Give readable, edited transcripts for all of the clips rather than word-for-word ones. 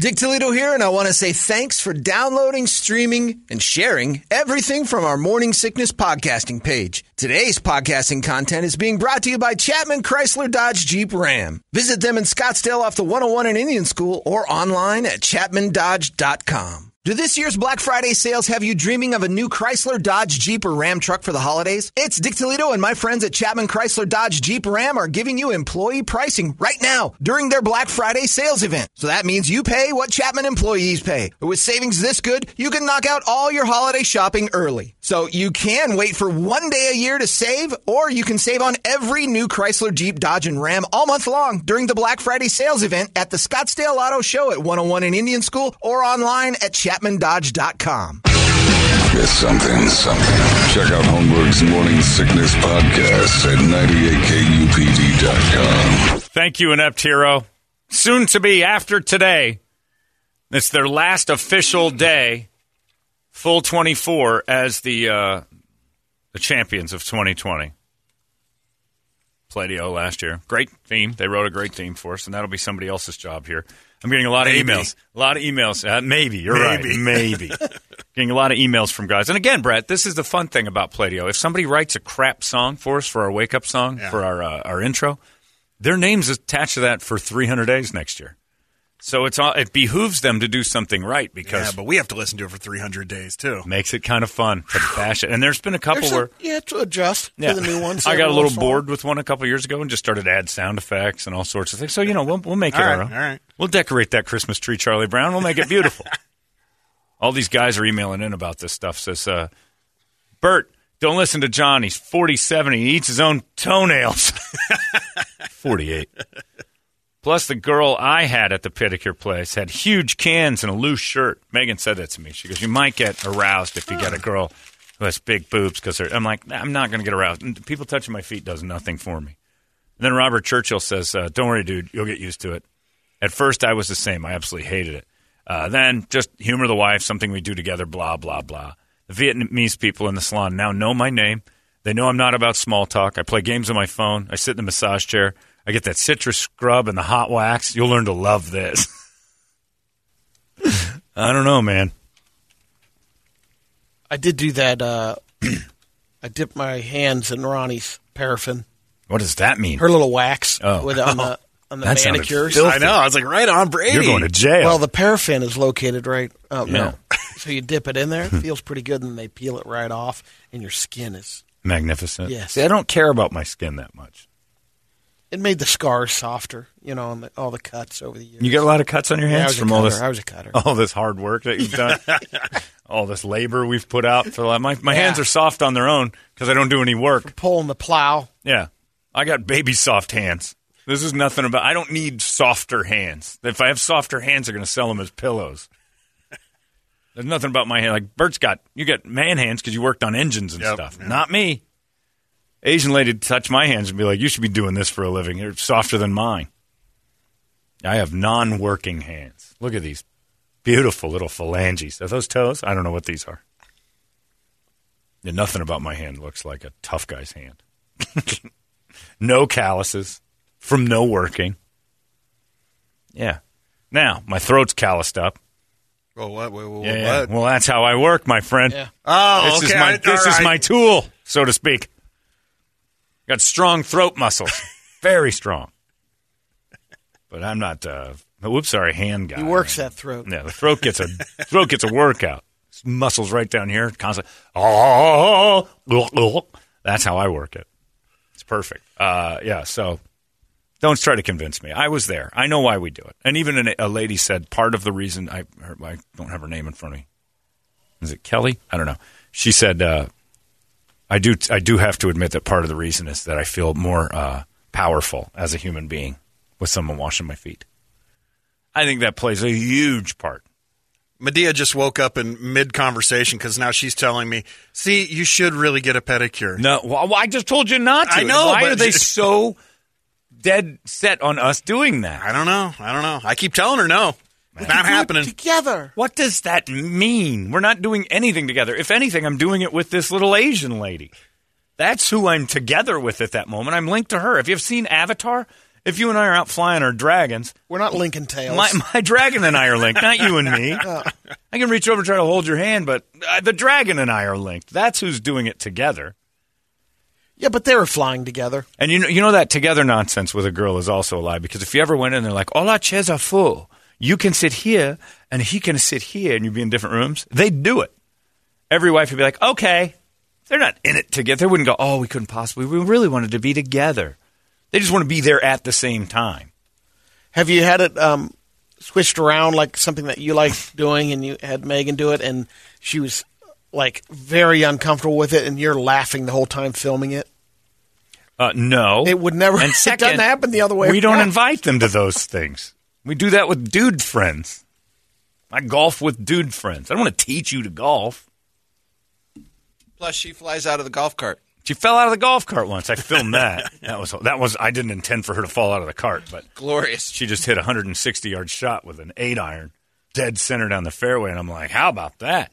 Dick Toledo here, and I want to say thanks for downloading, streaming, and sharing everything from our Morning Sickness podcasting page. Today's podcasting content is being brought to you by Chapman Chrysler Dodge Jeep Ram. Visit them in Scottsdale off the 101 in Indian School or online at chapmandodge.com. Do this year's Black Friday sales have you dreaming of a new Chrysler, Dodge, Jeep, or Ram truck for the holidays? It's Dick Toledo and my friends at Chapman Chrysler, Dodge, Jeep, Ram are giving you employee pricing right now during their Black Friday sales event. So that means you pay what Chapman employees pay. With savings this good, you can knock out all your holiday shopping early. So you can wait for one day a year to save, or you can save on every new Chrysler, Jeep, Dodge, and Ram all month long during the Black Friday sales event at the Scottsdale Auto Show at 101 in Indian School or online at chapmandodge.com. It's something. Check out Holmberg's Morning Sickness Podcast at 98KUPD.com. Thank you, Inept Hero. Soon to be after today. It's their last official day, full 24, as the champions of 2020. Played EO last year. Great theme. They wrote a great theme for us, and that'll be somebody else's job here. I'm getting a lot of emails. Maybe. You're right. Maybe. Getting a lot of emails from guys. And again, Brett, this is the fun thing about Play-Doh. If somebody writes a crap song for us, for our wake-up song, for our intro, their name's attached to that for 300 days next year. So it behooves them to do something right because... yeah, but we have to listen to it for 300 days, too. Makes it kind of fun to bash it. And there's been a couple where... yeah, to adjust to the new ones. I got a little bored with one a couple years ago and just started to add sound effects and all sorts of things. So, you know, we'll make it our own. All right. We'll decorate that Christmas tree, Charlie Brown. We'll make it beautiful. All these guys are emailing in about this stuff. Says, Bert, don't listen to John. He's 47. He eats his own toenails. 48. Plus, the girl I had at the pedicure place had huge cans and a loose shirt. Megan said that to me. She goes, you might get aroused if you get a girl who has big boobs. Because I'm like, nah, I'm not going to get aroused. And people touching my feet does nothing for me. And then Robert Churchill says, don't worry, dude. You'll get used to it. At first, I was the same. I absolutely hated it. Then just humor the wife, something we do together, blah, blah, blah. The Vietnamese people in the salon now know my name. They know I'm not about small talk. I play games on my phone. I sit in the massage chair. I get that citrus scrub and the hot wax. You'll learn to love this. I don't know, man. I did do that. I dipped my hands in Ronnie's paraffin. What does that mean? Her little wax on the manicures. I know. I was like, right on, Brady. You're going to jail. Well, the paraffin is located right out now. So you dip it in there. It feels pretty good, and they peel it right off, and your skin is... magnificent. Yes. See, I don't care about my skin that much. It made the scars softer, you know, and all the cuts over the years. You got a lot of cuts on your hands from all this. I was a cutter. All this hard work that you've done, all this labor we've put out for my hands are soft on their own because I don't do any work. For pulling the plow. Yeah, I got baby soft hands. This is nothing about. I don't need softer hands. If I have softer hands, they're going to sell them as pillows. There's nothing about my hand. Like Bert's got, you got man hands because you worked on engines and stuff. Yeah. Not me. Asian lady to touch my hands and be like, you should be doing this for a living. They're softer than mine. I have non-working hands. Look at these beautiful little phalanges. Are those toes? I don't know what these are. And nothing about my hand looks like a tough guy's hand. No calluses from no working. Yeah. Now, my throat's calloused up. Oh, what? Yeah. Well, that's how I work, my friend. Yeah. Oh, okay. This is my tool, so to speak. Got strong throat muscles. Very strong. But I'm not hand guy. He works that throat. Yeah, the throat gets a workout. It's muscles right down here. Constantly. Oh. That's how I work it. It's perfect. So don't try to convince me. I was there. I know why we do it. And even a lady said part of the reason I don't have her name in front of me. Is it Kelly? I don't know. She said... I do have to admit that part of the reason is that I feel more powerful as a human being with someone washing my feet. I think that plays a huge part. Medea just woke up in mid-conversation because now she's telling me, see, you should really get a pedicure. No, well, I just told you not to. I know. Why are they so dead set on us doing that? I don't know. I keep telling her no. It's not happening. Together. What does that mean? We're not doing anything together. If anything, I'm doing it with this little Asian lady. That's who I'm together with at that moment. I'm linked to her. If you've seen Avatar, if you and I are out flying our dragons. We're not linking tails. My dragon and I are linked, not you and me. I can reach over and try to hold your hand, but the dragon and I are linked. That's who's doing it together. Yeah, but they were flying together. And you know that together nonsense with a girl is also a lie, because if you ever went in, they're like, all our chairs are full. You can sit here, and he can sit here, and you'd be in different rooms. They'd do it. Every wife would be like, okay. They're not in it together. They wouldn't go, oh, we couldn't possibly. We really wanted to be together. They just want to be there at the same time. Have you had it switched around, like something that you liked doing, and you had Megan do it, and she was like very uncomfortable with it, and you're laughing the whole time filming it? No. It would never. And second, it doesn't happen the other way. We don't invite them to those things. We do that with dude friends. I golf with dude friends. I don't want to teach you to golf. Plus, she flies out of the golf cart. She fell out of the golf cart once. I filmed that. That was. I didn't intend for her to fall out of the cart, but glorious. She just hit a 160-yard shot with an 8-iron, dead center down the fairway, and I'm like, how about that?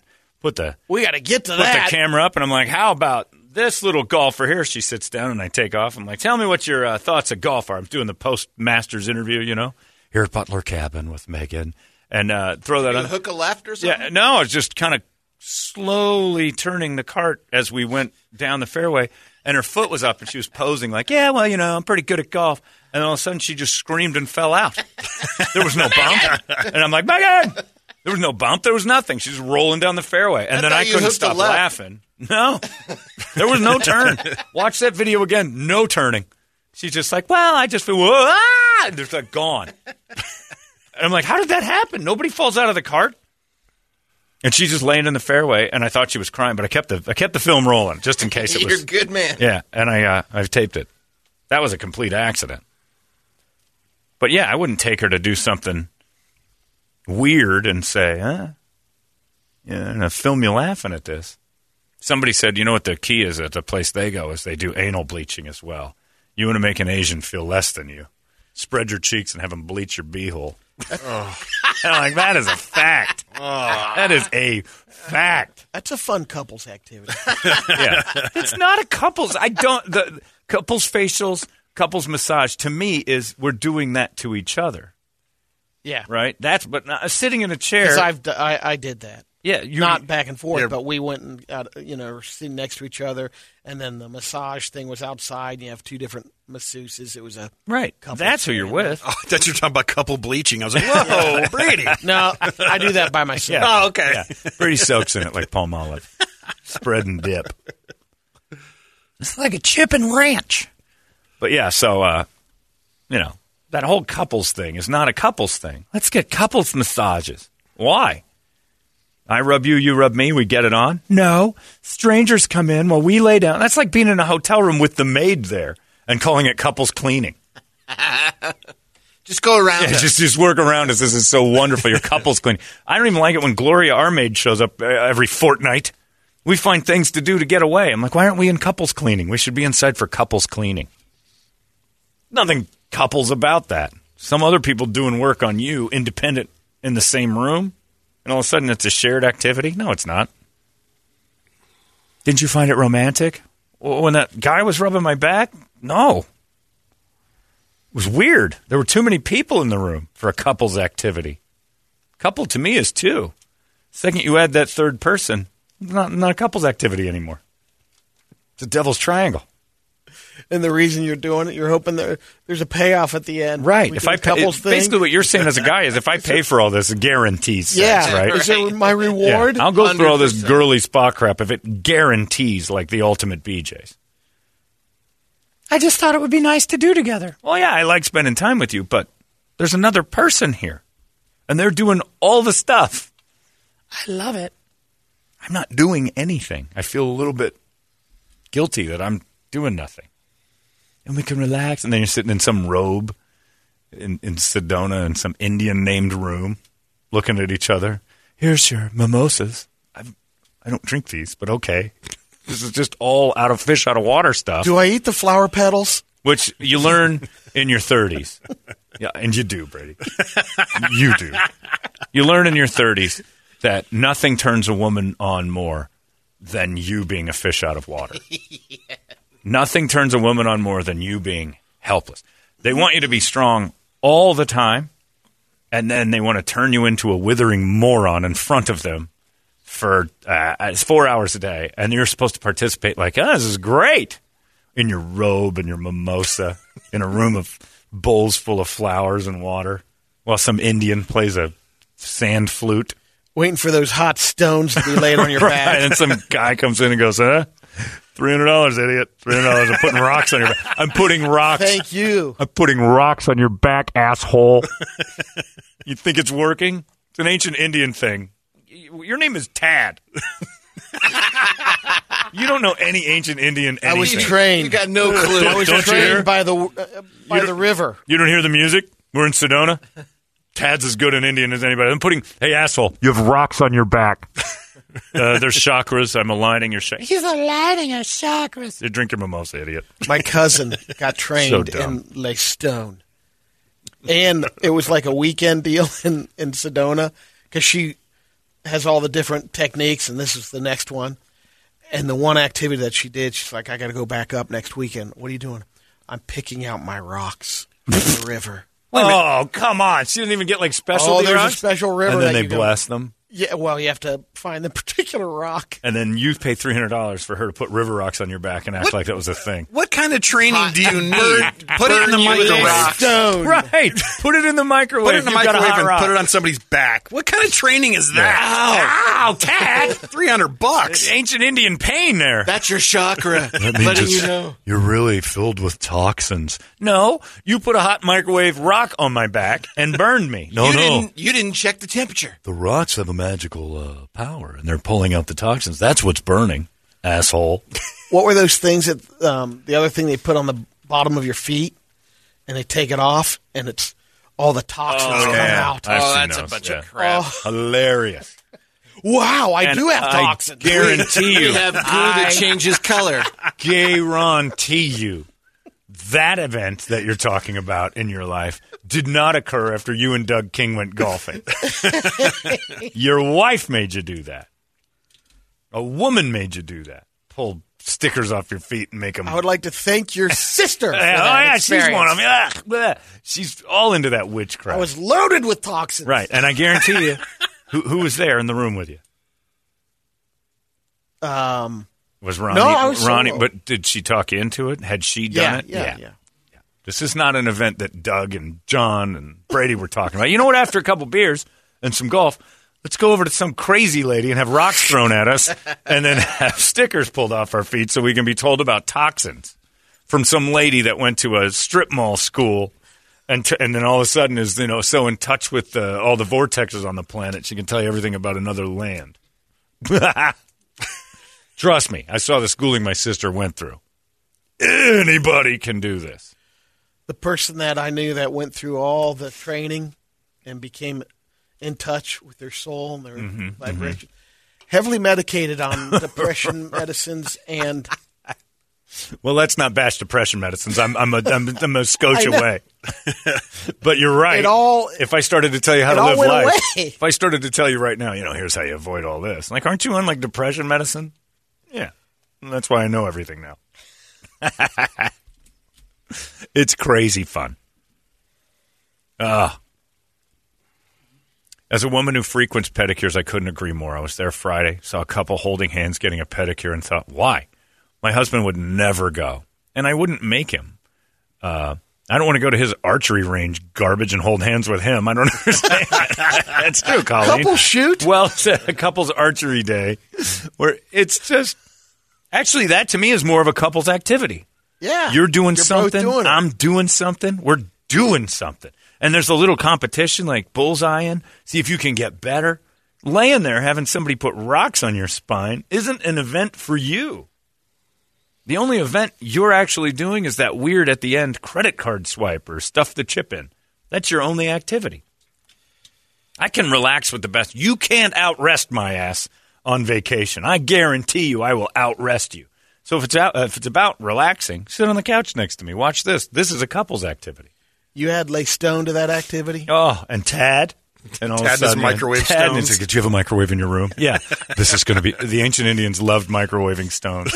We got to get to that. Put the camera up, and I'm like, how about this little golfer here? She sits down, and I take off. I'm like, tell me what your thoughts of golf are. I'm doing the post-masters interview, you know. Here at Butler Cabin with Megan, and throw that on. A hook of left or something? Yeah, no, it's just kind of slowly turning the cart as we went down the fairway, and her foot was up, and she was posing like, yeah, well, you know, I'm pretty good at golf. And all of a sudden, she just screamed and fell out. There was no bump. And I'm like, Megan! There was no bump. There was nothing. She's rolling down the fairway. And then I couldn't stop laughing. No. There was no turn. Watch that video again. No turning. She's just like, well, I just feel, whoa, ah! And they're like, gone. And I'm like, how did that happen? Nobody falls out of the cart. And she's just laying in the fairway, and I thought she was crying, but I kept the film rolling just in case it was. You're a good man. Yeah, and I've taped it. That was a complete accident. But yeah, I wouldn't take her to do something weird and say, huh? Yeah, I'm gonna film you laughing at this. Somebody said, you know what the key is at the place they go is they do anal bleaching as well. You want to make an Asian feel less than you. Spread your cheeks and have them bleach your beehole. Oh. And I'm like, that is a fact. Oh. That is a fact. That's a fun couples activity. Yeah. It's not a couples. The couples facials, couples massage, to me, is we're doing that to each other. Yeah. Right? That's, but not, sitting in a chair. Because I did that. Yeah, not back and forth, but we went and were sitting next to each other, and then the massage thing was outside. And you have two different masseuses. It was a right. That's who you're with. Oh, I thought you were talking about couple bleaching. I was like, whoa, Brady. No, I do that by myself. Yeah. Oh, okay. Yeah. Brady soaks in it like palm olive, spread and dip. It's like a chip and ranch. But yeah, so that whole couples thing is not a couples thing. Let's get couples massages. Why? I rub you, you rub me, we get it on. No. Strangers come in while we lay down. That's like being in a hotel room with the maid there and calling it couples cleaning. Just go around. Yeah, just work around us. This is so wonderful. Your couples cleaning. I don't even like it when Gloria, our maid, shows up every fortnight. We find things to do to get away. I'm like, why aren't we in couples cleaning? We should be inside for couples cleaning. Nothing couples about that. Some other people doing work on you, independent, in the same room. And all of a sudden, it's a shared activity? No, it's not. Didn't you find it romantic? When that guy was rubbing my back? No. It was weird. There were too many people in the room for a couple's activity. Couple, to me, is two. Second, you add that third person, not a couple's activity anymore. It's a devil's triangle. And the reason you're doing it, you're hoping there's a payoff at the end. Right. Basically, what you're saying as a guy is if I pay for all this, it guarantees sex, right? Is it my reward? Yeah. I'll go 100%. Through all this girly spa crap if it guarantees, like, the ultimate BJs. I just thought it would be nice to do together. Well, yeah, I like spending time with you, but there's another person here, and they're doing all the stuff. I love it. I'm not doing anything. I feel a little bit guilty that I'm doing nothing. And we can relax. And then you're sitting in some robe in Sedona in some Indian-named room looking at each other. here's your mimosas. I don't drink these, but okay. This is just all out of fish, out of water stuff. Do I eat the flower petals? Which you learn in your 30s. Yeah, and you do, Brady. You do. You learn in your 30s that nothing turns a woman on more than you being a fish out of water. Yeah. Nothing turns a woman on more than you being helpless. They want you to be strong all the time, and then they want to turn you into a withering moron in front of them for 4 hours a day, and you're supposed to participate like, oh, this is great, in your robe and your mimosa in a room of bowls full of flowers and water while some Indian plays a sand flute. Waiting for those hot stones to be laid on your back. Right, and some guy comes in and goes, huh? $300, idiot. $300. I'm putting rocks on your back. I'm putting rocks. Thank you. I'm putting rocks on your back, asshole. You think it's working? It's an ancient Indian thing. Your name is Tad. You don't know any ancient Indian anything. I was trained. You got no clue. I was trained by the river. You don't hear the music? We're in Sedona. Tad's as good an Indian as anybody. I'm putting, hey, asshole, you have rocks on your back. There's chakras. I'm aligning your chakras. He's aligning our chakras. You drink your mimosa, idiot. My cousin got trained in Le Stone. And it was like a weekend deal in Sedona because she has all the different techniques, and this is the next one. And the one activity that she did, she's like, I got to go back up next weekend. What are you doing? I'm picking out my rocks in the river. Oh, come on. She didn't even get, like, specialty rocks? Oh, there's a special river. And then they bless them? Yeah, well, you have to find the particular rock. And then you pay $300 for her to put river rocks on your back and act like that was a thing. What kind of training do you need? Put it in the microwave. Right. Put it in the microwave. Put it in the microwave and put it on somebody's back. What kind of training is that? Ow, Tad. $300. Ancient Indian pain there. That's your chakra. Letting you know. You're really filled with toxins. No, you put a hot microwave rock on my back and burned me. No. You didn't check the temperature. The rocks have a magical power, and they're pulling out the toxins. That's what's burning, asshole. What were those things that the other thing they put on the bottom of your feet, and they take it off, and it's all the toxins come out. That's a bunch of crap. Oh. Hilarious. Wow, I do have toxins. I guarantee you. We have glue that changes color. Guarantee you. That event that you're talking about in your life did not occur after you and Doug King went golfing. Your wife made you do that. A woman made you do that. Pull stickers off your feet and make them. I would like to thank your sister. For that experience. She's one of them. She's all into that witchcraft. I was loaded with toxins. Right, and I guarantee you, who was there in the room with you? Was Ronnie? No, I was Ronnie. Solo. But did she talk you into it? Had she done it? Yeah. This is not an event that Doug and John and Brady were talking about. You know what? After a couple beers and some golf, let's go over to some crazy lady and have rocks thrown at us, and then have stickers pulled off our feet so we can be told about toxins from some lady that went to a strip mall school, and then all of a sudden is so in touch with all the vortexes on the planet she can tell you everything about another land. Trust me, I saw the schooling my sister went through. Anybody can do this. The person that I knew that went through all the training and became in touch with their soul and their vibration, heavily medicated on depression medicines and... Well, let's not bash depression medicines. I'm a scotch away. But you're right. If I started to tell you how to live life, if I started to tell you right now, here's how you avoid all this. Like, aren't you on, like, depression medicine? Yeah, and that's why I know everything now. It's crazy fun. As a woman who frequents pedicures, I couldn't agree more. I was there Friday, saw a couple holding hands getting a pedicure and thought, why? My husband would never go, and I wouldn't make him. I don't want to go to his archery range garbage and hold hands with him. I don't understand. That's true, Colleen. Couple shoot? Well, it's a couple's archery day where it's just... Actually, that to me is more of a couple's activity. Yeah. You're doing something. I'm doing something. We're doing something. And there's a little competition like bullseyeing. See if you can get better. Laying there having somebody put rocks on your spine isn't an event for you. The only event you're actually doing is that weird at the end credit card swipe or stuff the chip in. That's your only activity. I can relax with the best. You can't outrest my ass on vacation. I guarantee you I will outrest you. So if it's about relaxing, sit on the couch next to me. Watch this. This is a couple's activity. You add Lay Stone to that activity? Oh, and Tad. And all Tad does microwave stones. Like, did you have a microwave in your room? Yeah. This is going to be – the ancient Indians loved microwaving stones.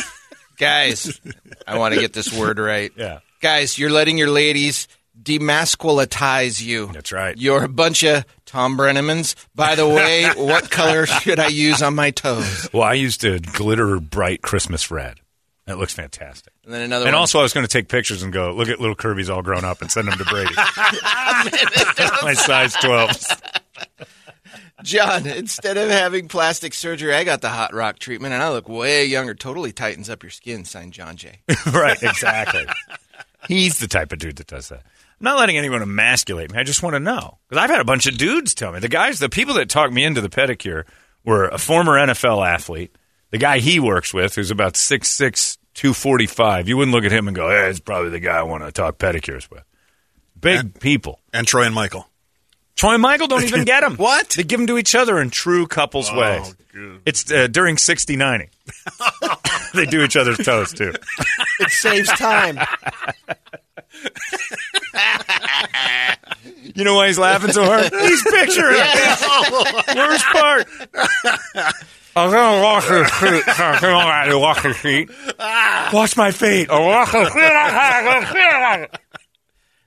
Guys, I want to get this word right. Yeah. Guys, you're letting your ladies – demasculatize you. That's right. You're a bunch of Tom Brennemans. By the way, what color should I use on my toes? Well, I used a glitter bright Christmas red. That looks fantastic. And then another. And one. Also, I was going to take pictures and go, look at little Kirby's all grown up and send them to Brady. My size 12s. John, instead of having plastic surgery, I got the hot rock treatment, and I look way younger. Totally tightens up your skin, signed John Jay. Right, exactly. He's the type of dude that does that. I'm not letting anyone emasculate me. I just want to know. Because I've had a bunch of dudes tell me. The people that talked me into the pedicure were a former NFL athlete, the guy he works with, who's about 6'6", 245. You wouldn't look at him and go, hey, it's probably the guy I want to talk pedicures with. Big people. And Troy and Michael. Troy and Michael don't even get them. What? They give them to each other in true couples ways. Good. It's during 60-90. They do each other's toes, too. It saves time. You know why he's laughing so hard? He's picturing it. Worst part. I'm going to wash his feet. I'm going to wash his feet. Wash my feet. I'll wash his feet.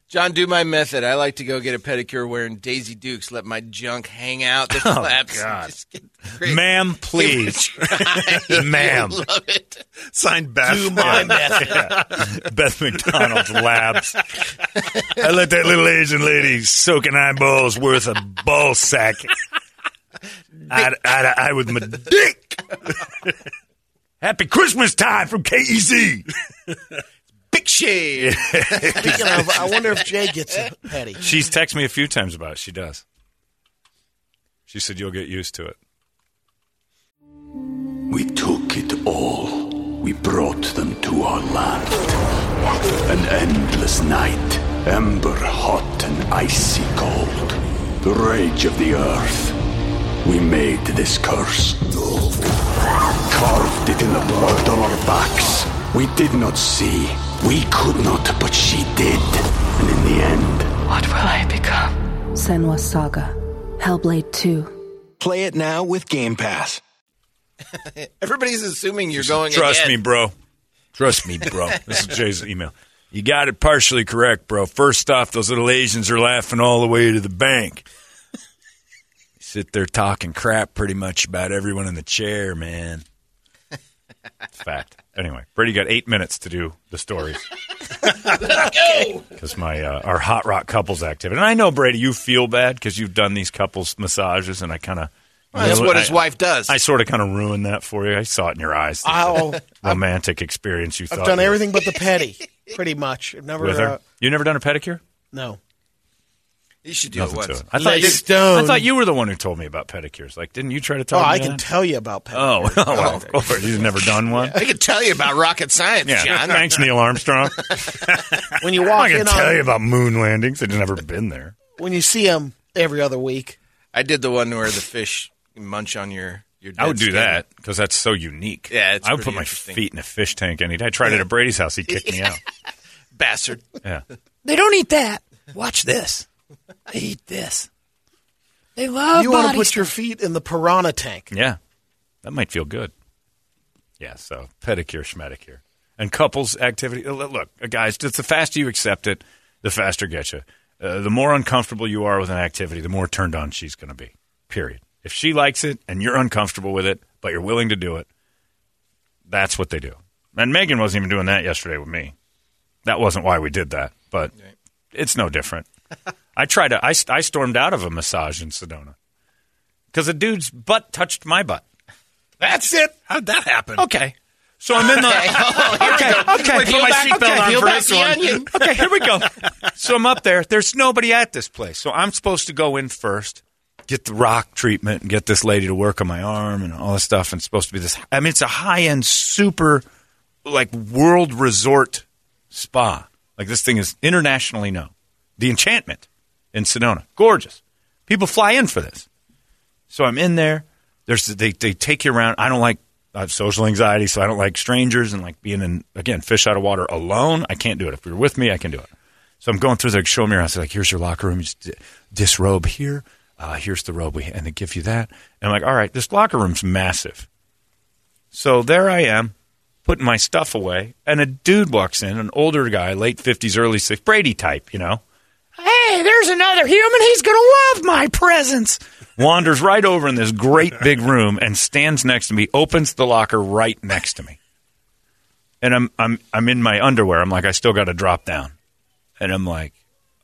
John, do my method. I like to go get a pedicure wearing Daisy Dukes, let my junk hang out, the flaps. God. Just get crazy. Ma'am, please. Ma'am. I love it. Signed Beth. Do my method. Yeah. Beth McDonald's Labs. I let that little Asian lady soak an eyeball's worth of ball sack. Eye to eye with my dick. Happy Christmas time from KEC. Big shade. Speaking of, I wonder if Jay gets a petty. She's texted me a few times about it. She does. She said, you'll get used to it. We took it all. We brought them to our land. An endless night. Ember hot and icy cold. The rage of the earth. We made this curse. Carved it in the blood on our backs. We did not see. We could not, but she did. And in the end... What will I become? Senua's Saga. Hellblade 2. Play it now with Game Pass. Everybody's assuming you're going Trust me, bro. This is Jay's email. You got it partially correct, bro. First off, those little Asians are laughing all the way to the bank. They sit there talking crap pretty much about everyone in the chair, man. Fact. Anyway, Brady got 8 minutes to do the stories. Let's go! Because our Hot Rock Couples activity. And I know, Brady, you feel bad because you've done these couples massages, and I kind of... Well, that's what his wife does. I sort of kind of ruined that for you. I saw it in your eyes. Oh, romantic experience you thought. I've done everything but the petty, pretty much. I've never... You never done a pedicure? No. You should do it once. I thought you were the one who told me about pedicures. Like, didn't you try to tell me? Oh, I can tell you about pedicures. Oh, well, of course. You've never done one? I can tell you about rocket science, John. Thanks, Neil Armstrong. When you walk in, I can tell you about moon landings. I've never been there. When you see them every other week. I did the one where the fish munch on your dead I would do skin. That because that's so unique. Yeah, I would put my feet in a fish tank and eat. I tried it at Brady's house. He kicked me out. Bastard. Yeah. They don't eat that. Watch this. They eat this. They love You want to put your feet in the piranha tank. Yeah. That might feel good. Yeah, so pedicure, schmedicure. And couples activity. Look, guys, just the faster you accept it, the faster get you. The more uncomfortable you are with an activity, the more turned on she's going to be, period. If she likes it and you're uncomfortable with it, but you're willing to do it, that's what they do. And Megan wasn't even doing that yesterday with me. That wasn't why we did that, but it's no different. I stormed out of a massage in Sedona because a dude's butt touched my butt. That's it. How'd that happen? Okay. So I'm in the... Okay, here we go. So I'm up there. There's nobody at this place. So I'm supposed to go in first, get the rock treatment, and get this lady to work on my arm and all this stuff. And it's supposed to be this... I mean, it's a high-end, super, like, world resort spa. Like, this thing is internationally known. The Enchantment in Sedona. Gorgeous. People fly in for this. So I'm in there. They take you around. I have social anxiety, so I don't like strangers and like being in, again, fish out of water alone. I can't do it. If you're with me, I can do it. So I'm going through the show me around. So like, here's your locker room. You just disrobe here. Here's the robe. And they give you that. And I'm like, all right, this locker room's massive. So there I am, putting my stuff away. And a dude walks in, an older guy, late 50s, early 60s, Brady type, you know. Hey, there's another human. He's going to love my presence. Wanders right over in this great big room and stands next to me, opens the locker right next to me. And I'm in my underwear. I'm like, I still got to drop down. And I'm like,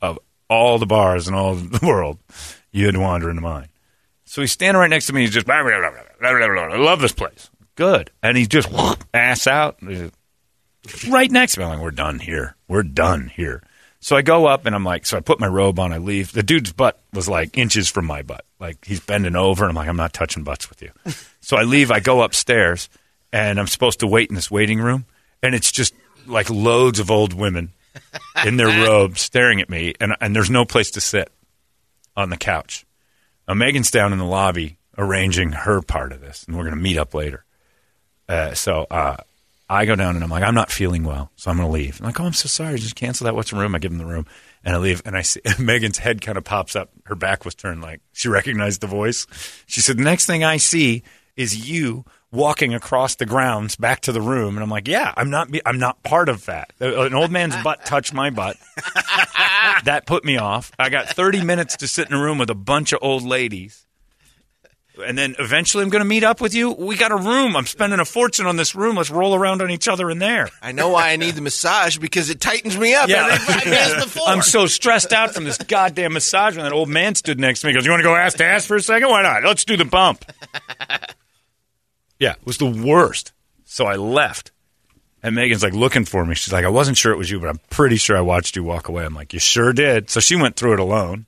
of all the bars in all the world, you'd wander into mine. So he's standing right next to me. He's just, blah, blah, blah, blah, blah, blah. I love this place. Good. And he's just ass out. Right next to me. I'm like, we're done here. We're done here. So I go up and I'm like, so I put my robe on, I leave. The dude's butt was like inches from my butt. Like he's bending over and I'm like, I'm not touching butts with you. So I leave, I go upstairs and I'm supposed to wait in this waiting room. And it's just like loads of old women in their robes staring at me. And there's no place to sit on the couch. Now, Megan's down in the lobby arranging her part of this. And we're going to meet up later. I go down and I'm like, I'm not feeling well, so I'm going to leave. I'm like, oh, I'm so sorry. Just cancel that. What's the room? I give him the room. And I leave. And I see and Megan's head kind of pops up. Her back was turned like she recognized the voice. She said, the next thing I see is you walking across the grounds back to the room. And I'm like, yeah, I'm not part of that. An old man's butt touched my butt. That put me off. I got 30 minutes to sit in a room with a bunch of old ladies. And then eventually I'm going to meet up with you. We got a room. I'm spending a fortune on this room. Let's roll around on each other in there. I know why I need the massage because it tightens me up. Yeah. I'm so stressed out from this goddamn massage when that old man stood next to me. He goes, you want to go ass to ass for a second? Why not? Let's do the bump. Yeah, it was the worst. So I left. And Megan's like looking for me. She's like, I wasn't sure it was you, but I'm pretty sure I watched you walk away. I'm like, you sure did. So she went through it alone.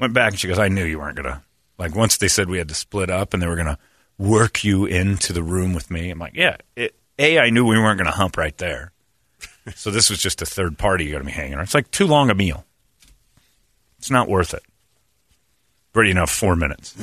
Went back and she goes, I knew you weren't going to. Like, once they said we had to split up and they were going to work you into the room with me, I'm like, yeah. I knew we weren't going to hump right there. So this was just a third party you got to be hanging around. It's like too long a meal. It's not worth it. Brady and I have 4 minutes.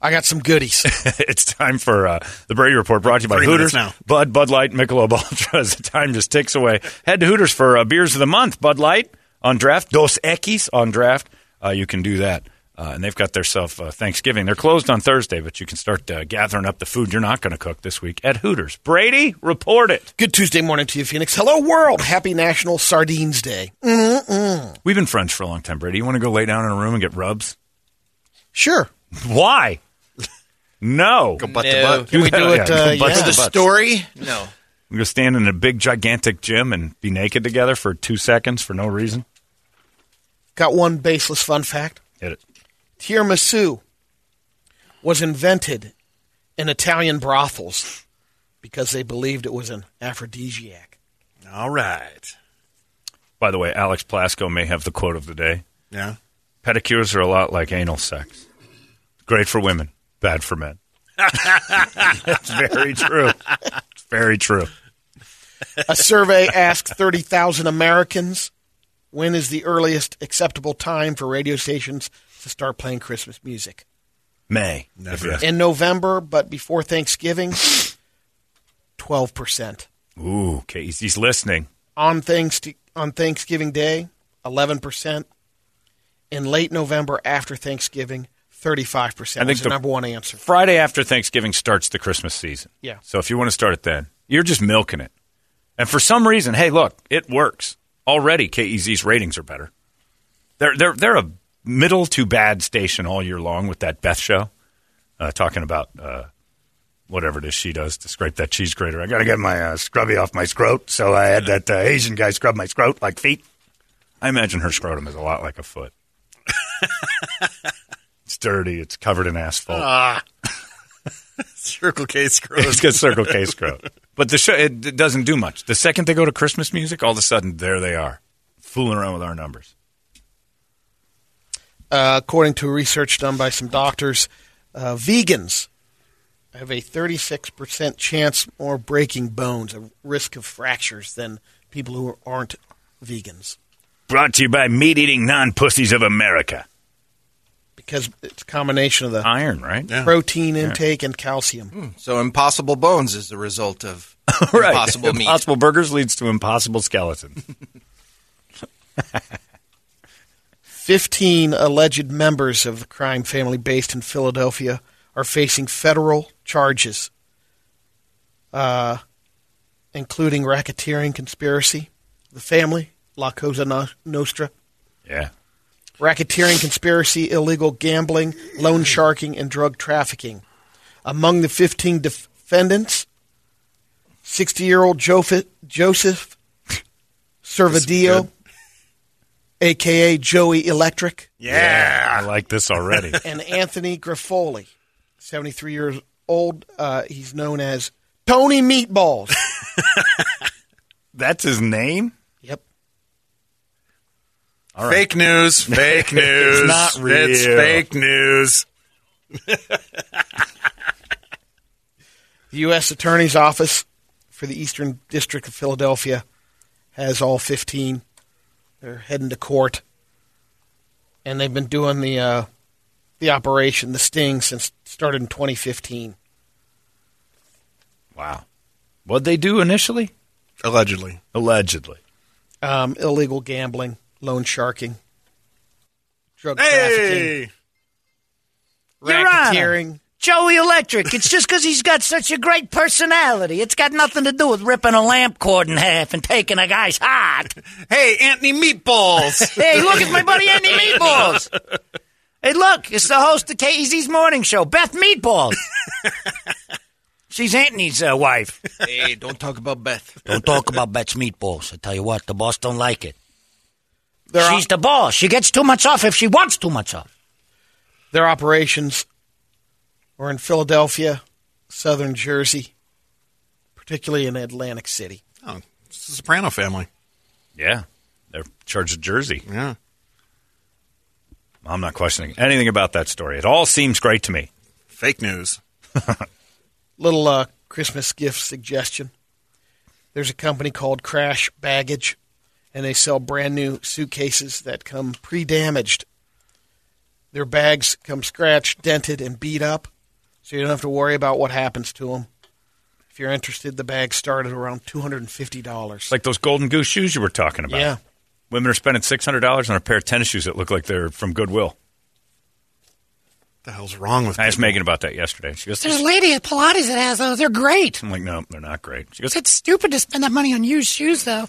I got some goodies. It's time for the Brady Report brought to you by Hooters. Now. Bud Light, Michelob Ultra as the time just ticks away. Head to Hooters for beers of the month. Bud Light on draft. Dos Equis on draft. You can do that. And they've got themselves Thanksgiving. They're closed on Thursday, but you can start gathering up the food you're not going to cook this week at Hooters. Brady, report it. Good Tuesday morning to you, Phoenix. Hello, world. Happy National Sardines Day. Mm-mm. We've been friends for a long time, Brady. You want to go lay down in a room and get rubs? Sure. Why? No. Go butt to butt. Can we do it? The story? No. We go stand in a big, gigantic gym and be naked together for 2 seconds for no reason? Got one baseless fun fact. Hit it. Tiramisu was invented in Italian brothels because they believed it was an aphrodisiac. All right. By the way, Alex Plasko may have the quote of the day. Yeah. Pedicures are a lot like anal sex. Great for women, bad for men. That's very true. It's very true. A survey asked 30,000 Americans, when is the earliest acceptable time for radio stations to start playing Christmas music? May. Never. In November, but before Thanksgiving, 12%. Ooh, okay. He's listening. On Thanksgiving Day, 11%. In late November after Thanksgiving, 35%. I think the number one answer. Friday after Thanksgiving starts the Christmas season. Yeah. So if you want to start it then, you're just milking it. And for some reason, hey, look, it works. Already KEZ's ratings are better. They're a middle to bad station all year long with that Beth show, talking about whatever it is she does to scrape that cheese grater. I got to get my scrubby off my scrot, so I had that Asian guy scrub my scrot like feet. I imagine her scrotum is a lot like a foot. It's dirty. It's covered in asphalt. Circle K scrot. It's got Circle K scrot. But the show, it doesn't do much. The second they go to Christmas music, all of a sudden, there they are, fooling around with our numbers. According to research done by some doctors, vegans have a 36% chance more breaking bones, a risk of fractures, than people who aren't vegans. Brought to you by Meat Eating Non-Pussies of America. because it's a combination of the iron, right? Yeah. Protein intake and calcium. So impossible bones is the result of impossible meat. Impossible burgers leads to impossible skeletons. 15 alleged members of the crime family based in Philadelphia are facing federal charges, including racketeering conspiracy. The family, La Cosa Nostra. Yeah. Racketeering conspiracy, illegal gambling, loan sharking, and drug trafficking. Among the 15 defendants, 60-year-old Joseph Servadio, a.k.a. Joey Electric. Yeah, I like this already. And Anthony Grifoli, 73 years old. He's known as Tony Meatballs. That's his name? Yep. All right. Fake news. Fake news. It's not real. It's fake news. The U.S. Attorney's Office for the Eastern District of Philadelphia has all 15. They're heading to court, and they've been doing the operation, the sting, since started in 2015. Wow. What'd they do initially? Allegedly. Illegal gambling, loan sharking, drug trafficking, racketeering. Joey Electric. It's just because he's got such a great personality. It's got nothing to do with ripping a lamp cord in half and taking a guy's heart. Hey, Anthony Meatballs. Hey, look, it's my buddy Anthony Meatballs. Hey, look, it's the host of KEZ's morning show, Beth Meatballs. She's Anthony's wife. Hey, don't talk about Beth. Don't talk about Beth's meatballs. I tell you what, the boss don't like it. She's the boss. She gets too much off if she wants too much off. Their operations were in Philadelphia, southern Jersey, particularly in Atlantic City. Oh, it's the Soprano family. Yeah, they're charged with Jersey. Yeah. I'm not questioning anything about that story. It all seems great to me. Fake news. Little Christmas gift suggestion. There's a company called Crash Baggage, and they sell brand new suitcases that come pre-damaged. Their bags come scratched, dented, and beat up, so you don't have to worry about what happens to them. If you're interested, the bags start at around $250. Like those Golden Goose shoes you were talking about. Yeah. Women are spending $600 on a pair of tennis shoes that look like they're from Goodwill. What the hell's wrong with that? I asked Megan about that yesterday. She goes, there's a lady at Pilates that has those. They're great. I'm like, no, they're not great. She goes, it's stupid to spend that money on used shoes, though.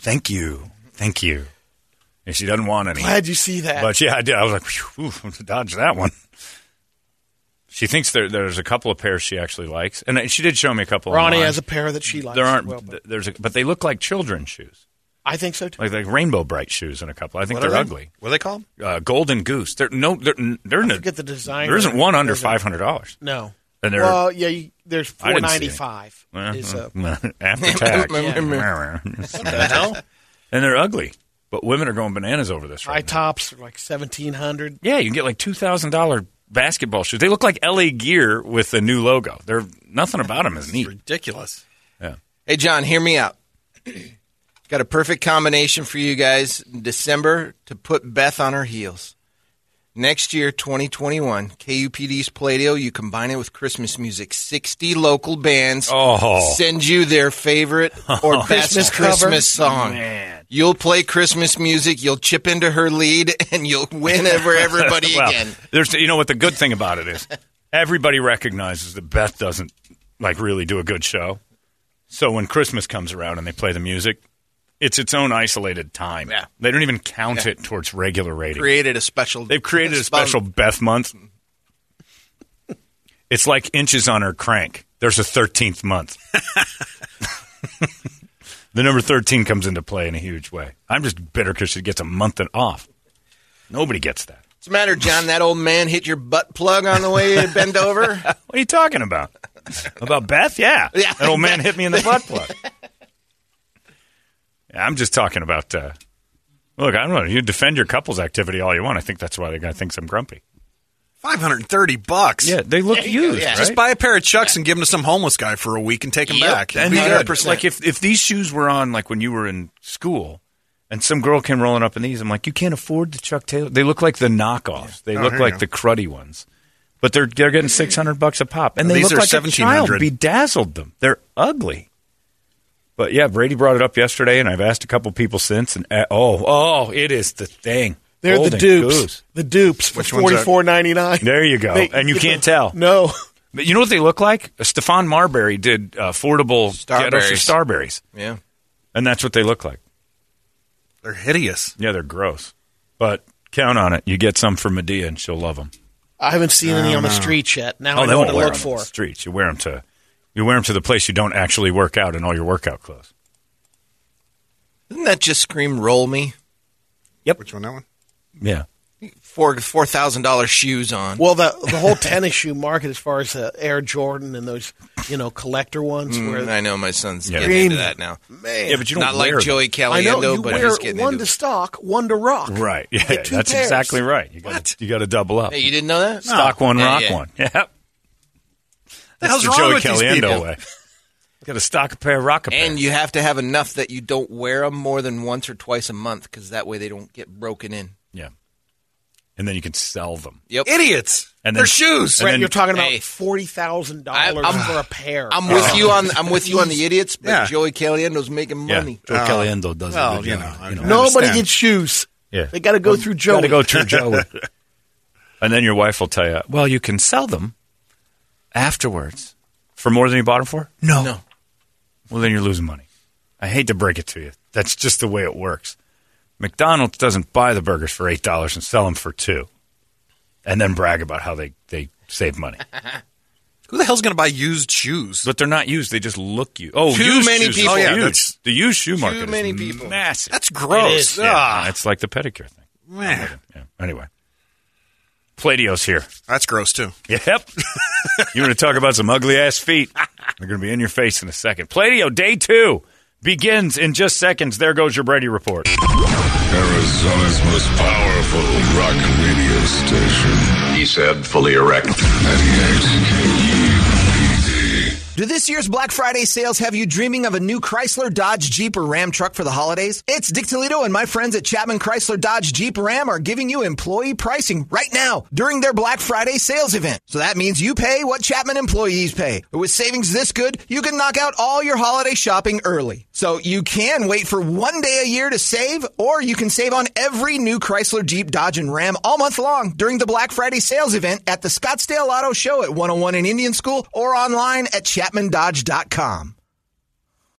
Thank you. And she doesn't want any. Glad you see that. But yeah, I did. I was like, ooh, dodge that one. She thinks there's a couple of pairs she actually likes. And she did show me a couple of them. Ronnie has a pair that she likes. There aren't, well, but they look like children's shoes. I think so, too. Like Rainbow Bright shoes in a couple. I think they're ugly. What are they called? Golden Goose. I forget the design. There isn't one under $500. No. And there's $495. After tax. What the hell? And they're ugly. But women are going bananas over this right now. High tops are like $1,700. Yeah, you can get like $2,000 basketball shoes. They look like LA Gear with a new logo. They're nothing about them is neat. Ridiculous. Yeah. Hey, John, hear me out. Got a perfect combination for you guys in December to put Beth on her heels. Next year, 2021, KUPD's Playdio, you combine it with Christmas music. 60 local bands send you their favorite or best Christmas song. Man. You'll play Christmas music, you'll chip into her lead, and you'll win over everybody again. You know what the good thing about it is? Everybody recognizes that Beth doesn't really do a good show. So when Christmas comes around and they play the music, it's its own isolated time. Yeah. They don't even count it towards regular ratings. They've created a special Beth month. It's like inches on her crank. There's a 13th month. The number 13 comes into play in a huge way. I'm just bitter because she gets a month off. Nobody gets that. What's the matter, John? That old man hit your butt plug on the way to bend over? What are you talking about? About Beth? Yeah. That old man hit me in the butt plug. I'm just talking about, look, I don't know. You defend your couple's activity all you want. I think that's why the guy thinks I'm grumpy. $530. Yeah, they look used, right? Just buy a pair of Chucks and give them to some homeless guy for a week and take them back. And be 100%. If these shoes were on, when you were in school And some girl came rolling up in these. I'm like, you can't afford the Chuck Taylor. They look like the knockoffs. They look like the cruddy ones. But they're getting $600 a pop. And they look like a child bedazzled them. They're ugly. But, yeah, Brady brought it up yesterday, and I've asked a couple people since. And it is the thing. They're Golden the dupes. Goose. The dupes for $44.99. There you go. And you can't tell. No. But you know what they look like? Stephon Marbury did affordable Starberries. Yeah. And that's what they look like. They're hideous. Yeah, they're gross. But count on it. You get some for Medea, and she'll love them. I haven't seen any on the streets yet. Now I know what to look for. The streets. You wear them to the place you don't actually work out in all your workout clothes. Doesn't that just scream roll me? Yep. Which one? That one? Yeah. $4,000 shoes on. Well, the whole tennis shoe market, as far as Air Jordan and those, collector ones. I know my son's getting into that now. Man, yeah, but you don't not like them. Joey Caliendo, but he's getting into it. One to stock, one to rock. Right. Yeah, that's pairs. Exactly right. You got to double up. Hey, you didn't know that? Stock one, rock one. Yeah. That's the Joey Caliendo way. Got to stock a pair, rock a pair. And you have to have enough that you don't wear them more than once or twice a month, because that way they don't get broken in. Yeah. And then you can sell them. Yep. Idiots. And then, their shoes. And right, then, you're talking about $40,000 for a pair. I'm with you on the idiots, but yeah. Joey Caliendo's making money. Yeah. Joey Caliendo does it. Nobody gets shoes. Yeah. They got to go through Joey. And then your wife will tell you, well, you can sell them afterwards for more than you bought them for? No. Well, then you're losing money. I hate to break it to you. That's just the way it works. McDonald's doesn't buy the burgers for $8 and sell them for $2 and then brag about how they save money. Who the hell's going to buy used shoes? But they're not used. They just look used. Oh, too many people. Oh, yeah, the used shoe market is massive. That's gross. It yeah, it's like the pedicure thing. Man. Yeah. Anyway. Play-Doh's here. That's gross, too. Yep. You want to talk about some ugly-ass feet. They're going to be in your face in a second. Play-Doh Day 2 begins in just seconds. There goes your Brady Report. Arizona's most powerful rock radio station. He said, fully erect. 98KUPD. Do this year's Black Friday sales have you dreaming of a new Chrysler, Dodge, Jeep, or Ram truck for the holidays? It's Dick Toledo and my friends at Chapman Chrysler Dodge Jeep Ram are giving you employee pricing right now during their Black Friday sales event. So that means you pay what Chapman employees pay. With savings this good, you can knock out all your holiday shopping early. So you can wait for one day a year to save, or you can save on every new Chrysler, Jeep, Dodge, and Ram all month long during the Black Friday sales event at the Scottsdale Auto Show at 101 in Indian School or online at chapmandodge.com.